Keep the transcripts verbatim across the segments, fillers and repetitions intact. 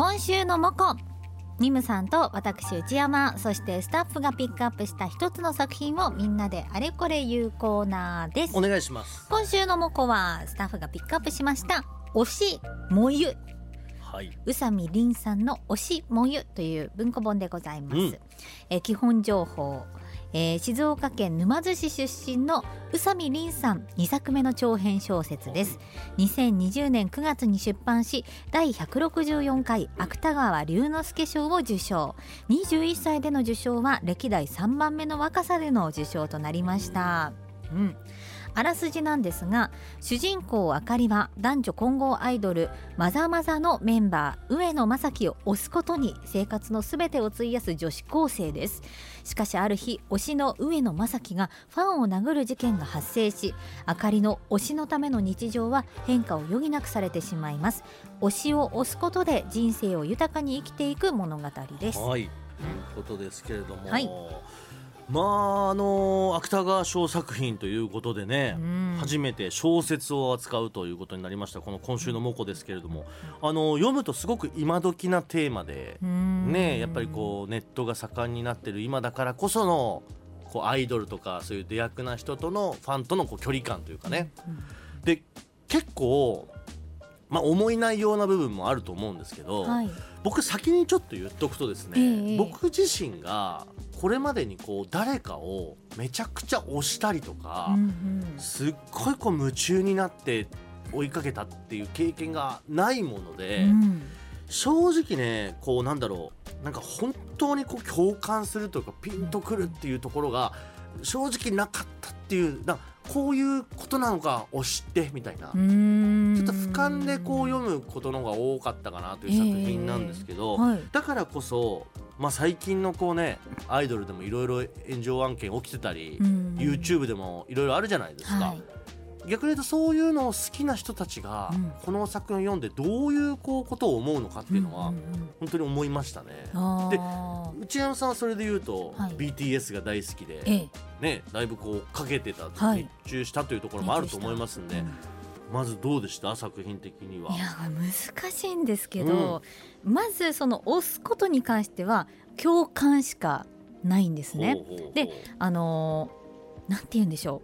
今週のモコニムさんと私内山、そしてスタッフがピックアップした一つの作品をみんなであれこれ言うコーナーです。お願いします。今週のモコはスタッフがピックアップしました推しもゆ、はい、宇佐美凛さんの推しもゆという文庫本でございます、うん、え基本情報、えー、静岡県沼津市出身の宇佐美凛さんにさくめの長編小説です。にせんにじゅうねんくがつに出版しだいひゃくろくじゅうよんかい芥川龍之介賞を受賞。にじゅういっさいでの受賞は歴代さんばんめの若さでの受賞となりました、うん、あらすじなんですが、主人公あかりは男女混合アイドルマザマザのメンバー上野正樹を推すことに生活のすべてを費やす女子高生です。しかしある日、推しの上野正樹がファンを殴る事件が発生し、あかりの推しのための日常は変化を余儀なくされてしまいます。推しを推すことで人生を豊かに生きていく物語です。はい、ということですけれども、はい、まああの芥川賞作品ということでね、うん、初めて小説を扱うということになりましたこの今週のモコですけれども、あの読むとすごく今時なテーマで、ね、やっぱりこうネットが盛んになってる今だからこそのこうアイドルとかそういう出役な人とのファンとのこう距離感というかね、うん、で結構、まあ、重い内容な部分もあると思うんですけど、はい、僕先にちょっと言っとくとですね、えー、僕自身がこれまでにこう誰かをめちゃくちゃ推したりとか、うんうん、すっごいこう夢中になって追いかけたっていう経験がないもので、うん、正直ねこうなんだろうなんか本当にこう共感するというかピンとくるっていうところが正直なかったっていうな、こういうことなのか推しってみたいな、うーんちょっと俯瞰でこう読むことの方が多かったかなという作品なんですけど、えーはい、だからこそまあ、最近のこうねアイドルでもいろいろ炎上案件起きてたり、うん、YouTube でもいろいろあるじゃないですか、はい、逆に言うとそういうのを好きな人たちがこの作品を読んでどういうこうことを思うのかっていうのは本当に思いましたね、うんうん、で内山さんはそれで言うと、はい、ビーティーエス が大好きで、ええね、だいぶこうかけてた、はい、熱中したというところもあると思いますんで、まずどうでした作品的には。いや難しいんですけど、うん、まずその推すことに関しては共感しかないんですね。ほうほうほう。で、あのー、なんて言うんでしょ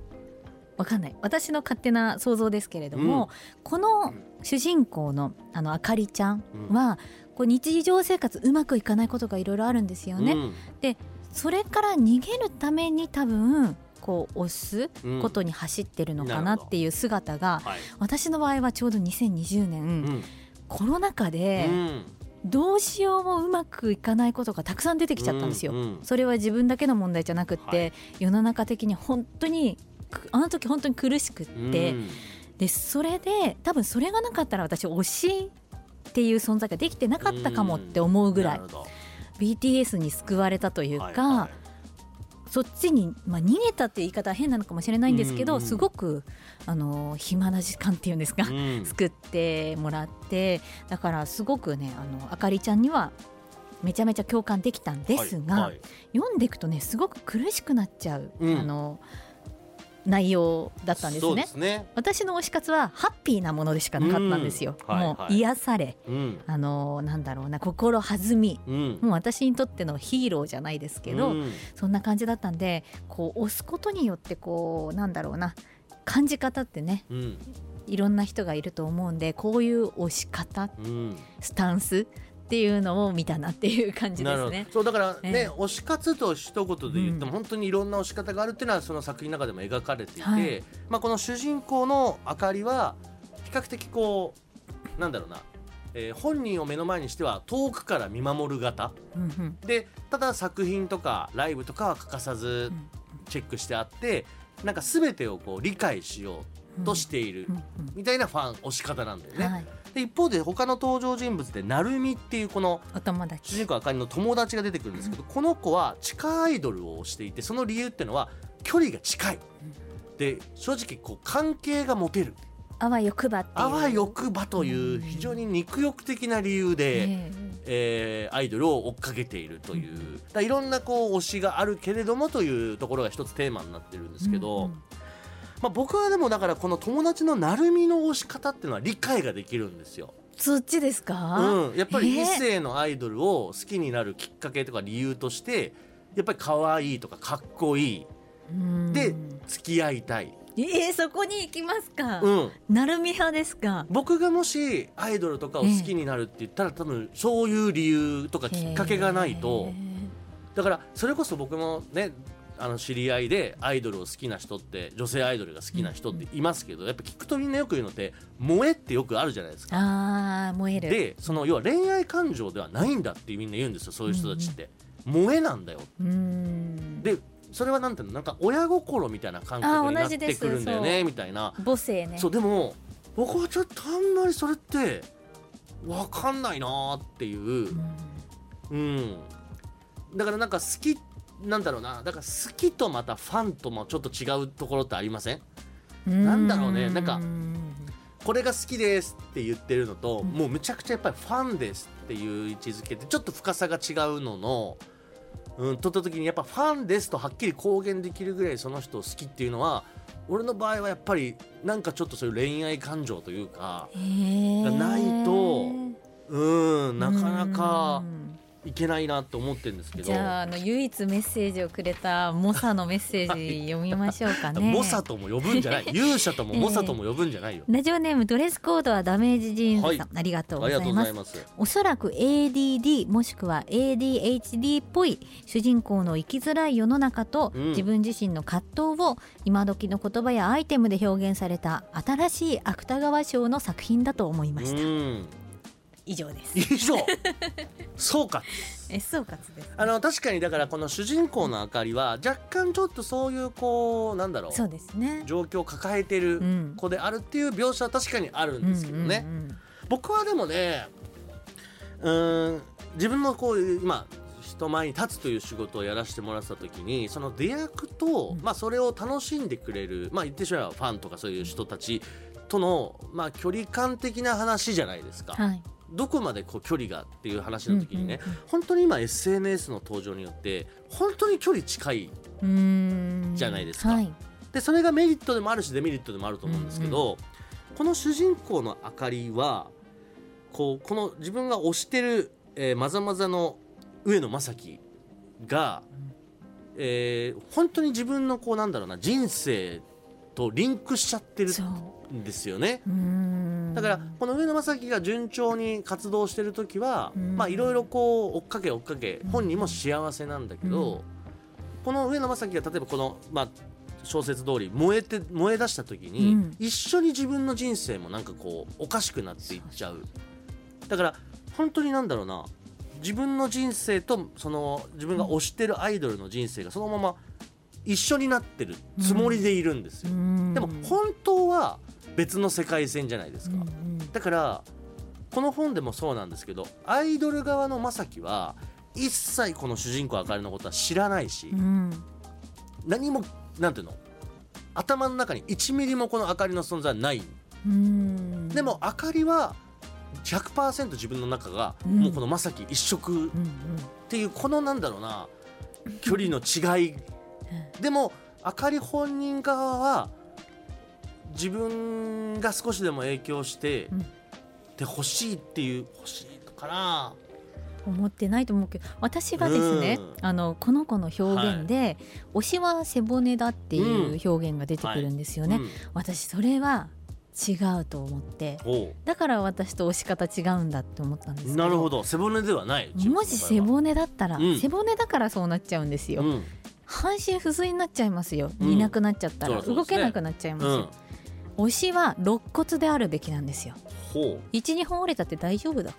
う、わかんない、私の勝手な想像ですけれども、うん、この主人公のあのあかりちゃんは、うん、こう日常生活うまくいかないことがいろいろあるんですよね、うん、でそれから逃げるために多分こう推すことに走ってるのかなっていう姿が、うんはい、私の場合はちょうどにせんにじゅうねん、うん、コロナ禍でどうしようもうまくいかないことがたくさん出てきちゃったんですよ、うんうん、それは自分だけの問題じゃなくって、はい、世の中的に本当にあの時本当に苦しくって、うん、でそれで多分それがなかったら私推しっていう存在ができてなかったかもって思うぐらい、うん、ビーティーエス に救われたというか、はいはい、そっちに、まあ、逃げたっていう言い方は変なのかもしれないんですけど、うんうん、すごくあの暇な時間っていうんですか、うん、作ってもらって、だからすごくね あのあかりちゃんにはめちゃめちゃ共感できたんですが、はいはい、読んでいくとねすごく苦しくなっちゃう、うん、あの内容だったんですね。そうですね、私の推し活はハッピーなものでしかなかったんですよ、うん、もう癒され、はいはい、あのなんだろうな心弾み、うん、もう私にとってのヒーローじゃないですけど、うん、そんな感じだったんで、こう推すことによってこうなんだろうな感じ方ってね、うん、いろんな人がいると思うんで、こういう推し方、うん、スタンスっていうのを見たなっていう感じですね。そうだからね、えー、推し活と一言で言っても本当にいろんな推し方があるっていうのはその作品の中でも描かれていて、はい、まあ、この主人公のあかりは比較的こうなんだろうな、えー、本人を目の前にしては遠くから見守る型、うんうん、でただ作品とかライブとかは欠かさずチェックしてあって、なんか全てをこう理解しようとしているみたいなファン推し方なんだよね、はい、で一方で他の登場人物でなるみっていうこの主人公あかりの友達が出てくるんですけど、この子は地下アイドルをしていて、その理由っていうのは距離が近いで正直こう関係が持てる、あわよくばっていうあわよくばという非常に肉欲的な理由で、えー、アイドルを追っかけているという、だいろんなこう推しがあるけれどもというところが一つテーマになってるんですけど、まあ、僕はでもだからこの友達のなるみの推し方っていうのは理解ができるんですよ。そっちですか、うん、やっぱり異性のアイドルを好きになるきっかけとか理由としてやっぱり可愛いとかかっこいいで付き合いたい、えー、そこに行きますか、うん、なるみ派ですか。僕がもしアイドルとかを好きになるって言ったら、えー、多分そういう理由とかきっかけがないと、だからそれこそ僕もね、あの知り合いでアイドルを好きな人って、女性アイドルが好きな人っていますけど、やっぱ聞くとみんなよく言うのって萌えってよくあるじゃないですか。あー、燃える。で、その要は恋愛感情ではないんだってみんな言うんですよ、そういう人たちって、うん、萌えなんだよ。うーん、でそれはなんていうの、なんか親心みたいな感覚になってくるんだよねみたいな、母性ね。そう、でも僕はちょっとあんまりそれって分かんないなっていう、うん、うん、だからなんか好きってなんだろうな、だから好きとまたファンともちょっと違うところってありません？なんだろうね、なんかこれが好きですって言ってるのと、うん、もうむちゃくちゃやっぱりファンですっていう位置づけってちょっと深さが違うのの、うん、とった時にやっぱファンですとはっきり公言できるぐらいその人を好きっていうのは、俺の場合はやっぱりなんかちょっとそういう恋愛感情というかがないと、うん、なかなかいけないなと思ってるんですけど。じゃあ、 あの唯一メッセージをくれたモサのメッセージ読みましょうかねモサとも呼ぶんじゃない勇者ともモサとも呼ぶんじゃないよ、えー、ラジオネームドレスコードはダメージジーンズさん、はい、ありがとうございます。おそらく エーディーディー もしくは エーディーエイチディー っぽい主人公の生きづらい世の中と、うん、自分自身の葛藤を今時の言葉やアイテムで表現された新しい芥川賞の作品だと思いました。うん、以上です。以上総括え総括です、ね、あの確かにだからこの主人公のあかりは若干ちょっとそういうこうなんだろう、そうですね、状況を抱えてる子であるっていう描写は確かにあるんですけどね、うんうんうんうん、僕はでもね、うーん、自分のこう今人前に立つという仕事をやらせてもらった時に、その出役と、うん、まあ、それを楽しんでくれる、まあ、言ってしまえばファンとかそういう人たちとの、まあ、距離感的な話じゃないですか、はい、どこまでこう距離がっていう話の時にね、うんうんうん、本当に今 エスエヌエス の登場によって本当に距離近いじゃないですか、はい、でそれがメリットでもあるしデメリットでもあると思うんですけど、うんうん、この主人公のあかりはこうこの自分が推してる、えー、まざまざの上野正樹が、えー、本当に自分のこうなんだろうな、人生とリンクしちゃってるんですよね。うーん、だからこの上野正樹が順調に活動してる時は、まあいろいろこう追っかけ追っかけ、本人も幸せなんだけど、この上野正樹が例えばこの、まあ、小説通り燃えて燃え出した時に、うん、一緒に自分の人生もなんかこうおかしくなっていっちゃう。だから本当になんだろうな、自分の人生とその自分が推してるアイドルの人生がそのまま一緒になってるつもりでいるんですよ、うん、でも本当は別の世界線じゃないですか、うん、だからこの本でもそうなんですけど、アイドル側のまさきは一切この主人公あかりのことは知らないし、うん、何もなんていうの、頭の中にいちミリもこのあかりの存在はない、うん、でもあかりは ひゃくパーセント 自分の中がもうこのまさき一色っていう、このなんだろうな、距離の違いでもあかり本人側は自分が少しでも影響して、うん、で欲しいっていう、欲しいのかな思ってないと思うけど、私がですね、うん、あのこの子の表現で、はい、推しは背骨だっていう表現が出てくるんですよね、うん、はい、うん、私それは違うと思って、だから私と押し方違うんだって思ったんですけど、なるほど、背骨ではない、もし背骨だったら、うん、背骨だからそうなっちゃうんですよ、うん、半身不随になっちゃいますよ、うん、いなくなっちゃったら動けなくなっちゃいますよ、うん、推しは肋骨であるべきなんですよ。ほう、 いち、にほん折れたって大丈夫だか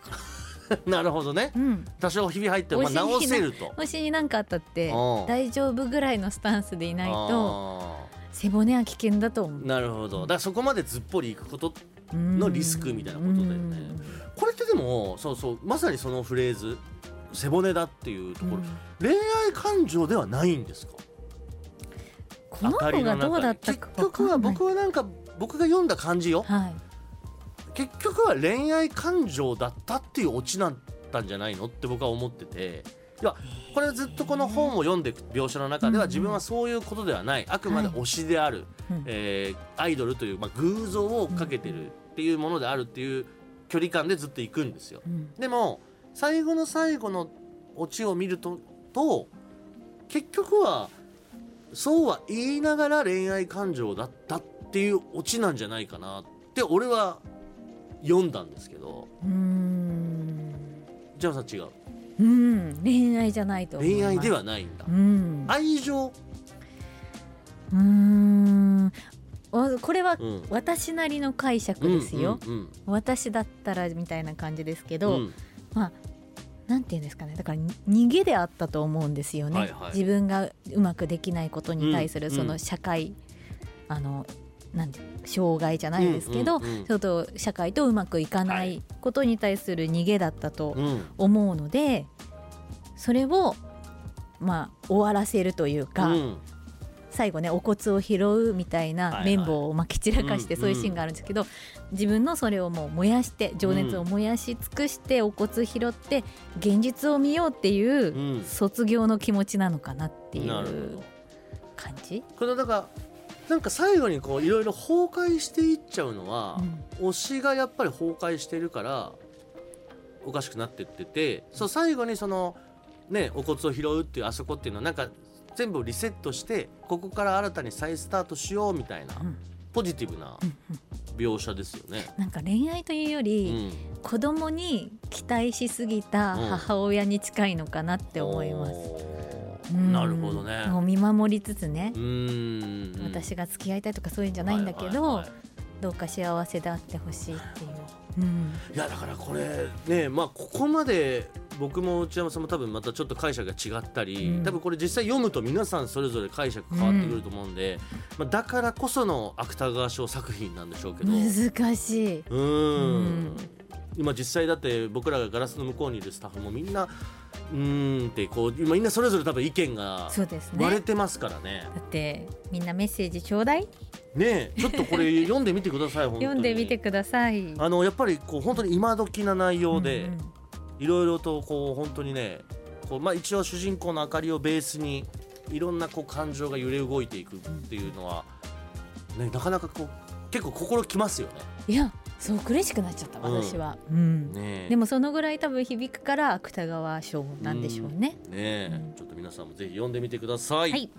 らなるほどね、うん、多少ひび入っても、まあ、直せると推しに何かあったって大丈夫ぐらいのスタンスでいないと背骨は危険だと思う。なるほど、だからそこまでずっぽりいくことのリスクみたいなことだよね。これってでもそうそう、まさにそのフレーズ背骨だっていうところ、うん、恋愛感情ではないんですか。この子がどうだったか、結局は僕はなんか僕が読んだ感じよ、はい、結局は恋愛感情だったっていうオチだったんじゃないのって僕は思ってて、いやこれずっとこの本を読んでいく描写の中では自分はそういうことではない、あくまで推しである、はい、えー、アイドルという、まあ、偶像をかけてるっていうものであるっていう距離感でずっと行くんですよ、うん、でも最後の最後のオチを見るとと結局はそうは言いながら恋愛感情だったっていうオチなんじゃないかなって俺は読んだんですけど、うーんじゃあさ違う、うん、恋愛じゃないと思います。恋愛ではないんだ、うん、愛情、うーんこれは私なりの解釈ですよ、うんうんうん、私だったらみたいな感じですけど、うん、まあなんていうんですかね、だから逃げであったと思うんですよね、はいはい、自分がうまくできないことに対するその社会、うん、あのなんて障害じゃないですけど、うんうんうん、ちょっと社会とうまくいかないことに対する逃げだったと思うので、うん、それを、まあ、終わらせるというか、うん、最後ねお骨を拾うみたいな綿棒をまき散らかして、はいはい、そういうシーンがあるんですけど、うんうん、自分のそれをもう燃やして情熱を燃やし尽くして、うん、お骨拾って現実を見ようっていう卒業の気持ちなのかなっていう感じ、うん、このだからなんか最後にこういろいろ崩壊していっちゃうのは、うん、推しがやっぱり崩壊してるからおかしくなってってて、そう最後にその、ね、お骨を拾うっていうあそこっていうのはなんか全部リセットしてここから新たに再スタートしようみたいな、うん、ポジティブな描写ですよね、うんうん、なんか恋愛というより、うん、子供に期待しすぎた母親に近いのかなって思います、うんうん、なるほどね。もう見守りつつね、うーん私が付き合いたいとかそういうんじゃないんだけど、はいはいはい、どうか幸せであってほしいっていう、うん、いやだからこれね、まあ、ここまで僕も内山さんも多分またちょっと解釈が違ったり、うん、多分これ実際読むと皆さんそれぞれ解釈変わってくると思うんで、うんまあ、だからこその芥川賞作品なんでしょうけど難しい、うーん、うん、今実際だって僕らがガラスの向こうにいるスタッフもみんなうーんってこう今みんなそれぞれ多分意見が割れてますから ね, ねだってみんなメッセージちょうだいねえちょっとこれ読んでみてください本当に読んでみてください。あのやっぱりこう本当に今時な内容でいろいろとこう本当にねこう、まあ、一応主人公の明かりをベースにいろんなこう感情が揺れ動いていくっていうのは、ね、なかなかこう結構心きますよね。いやそう苦しくなっちゃった私は、うんうんね、でもそのぐらい多分響くから芥川賞なんでしょうね、うんねえうん、ちょっと皆さんもぜひ読んでみてください、はい。